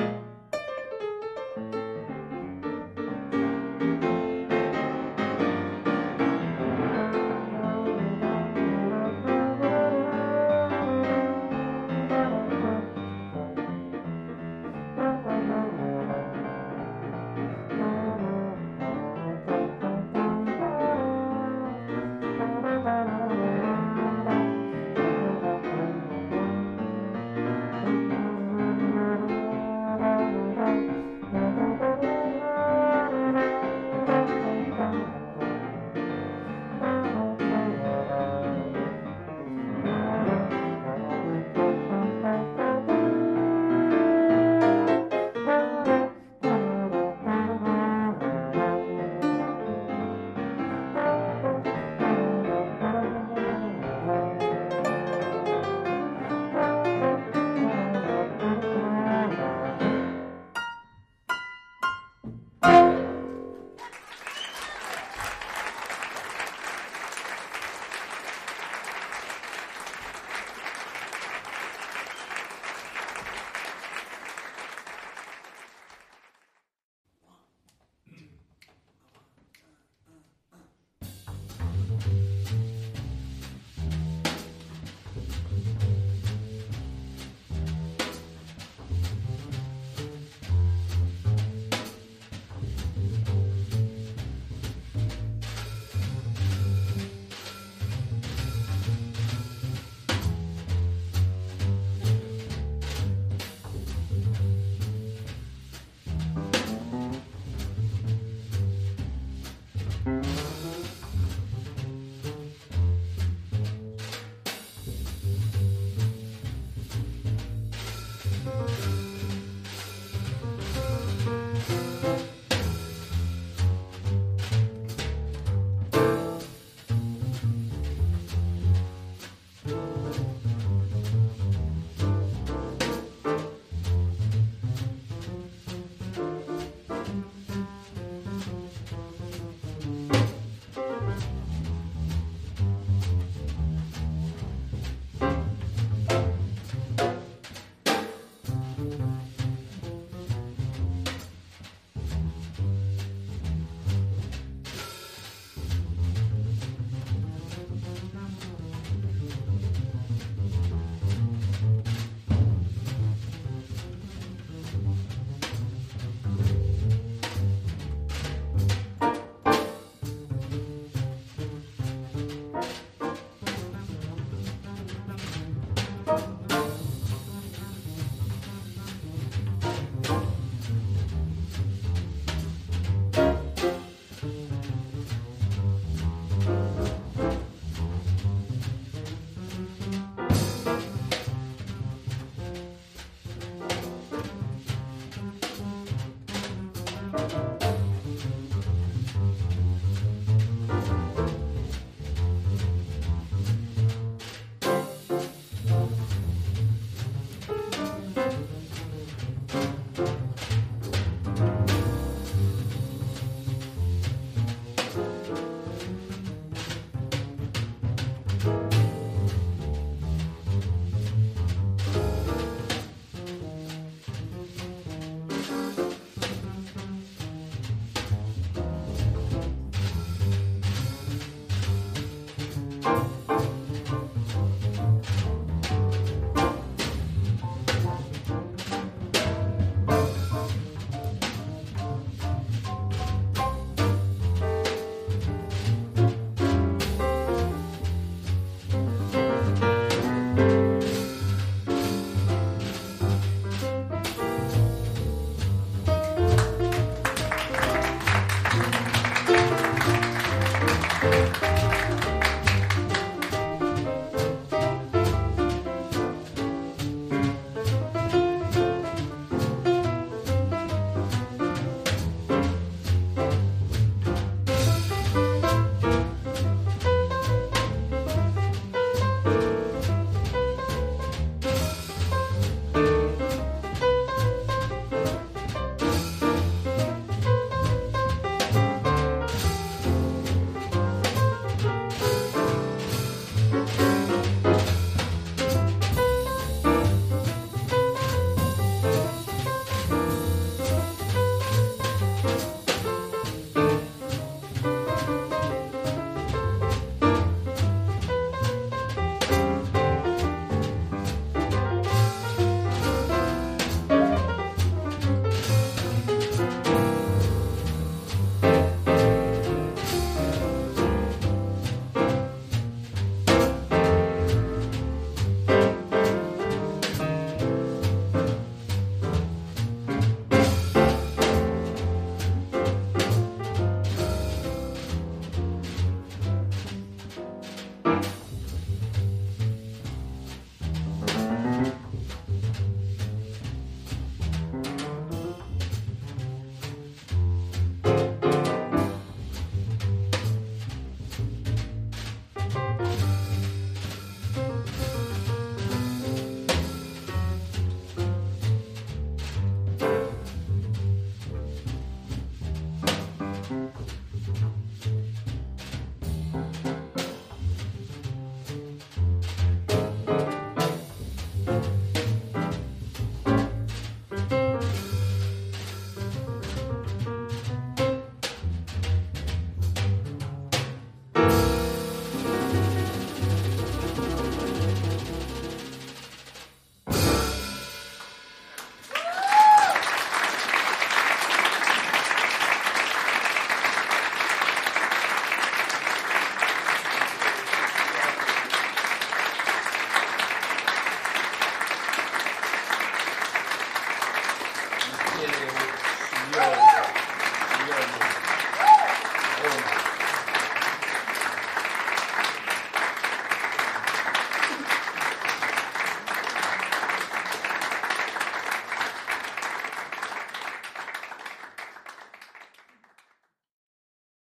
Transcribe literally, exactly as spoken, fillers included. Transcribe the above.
Thank you.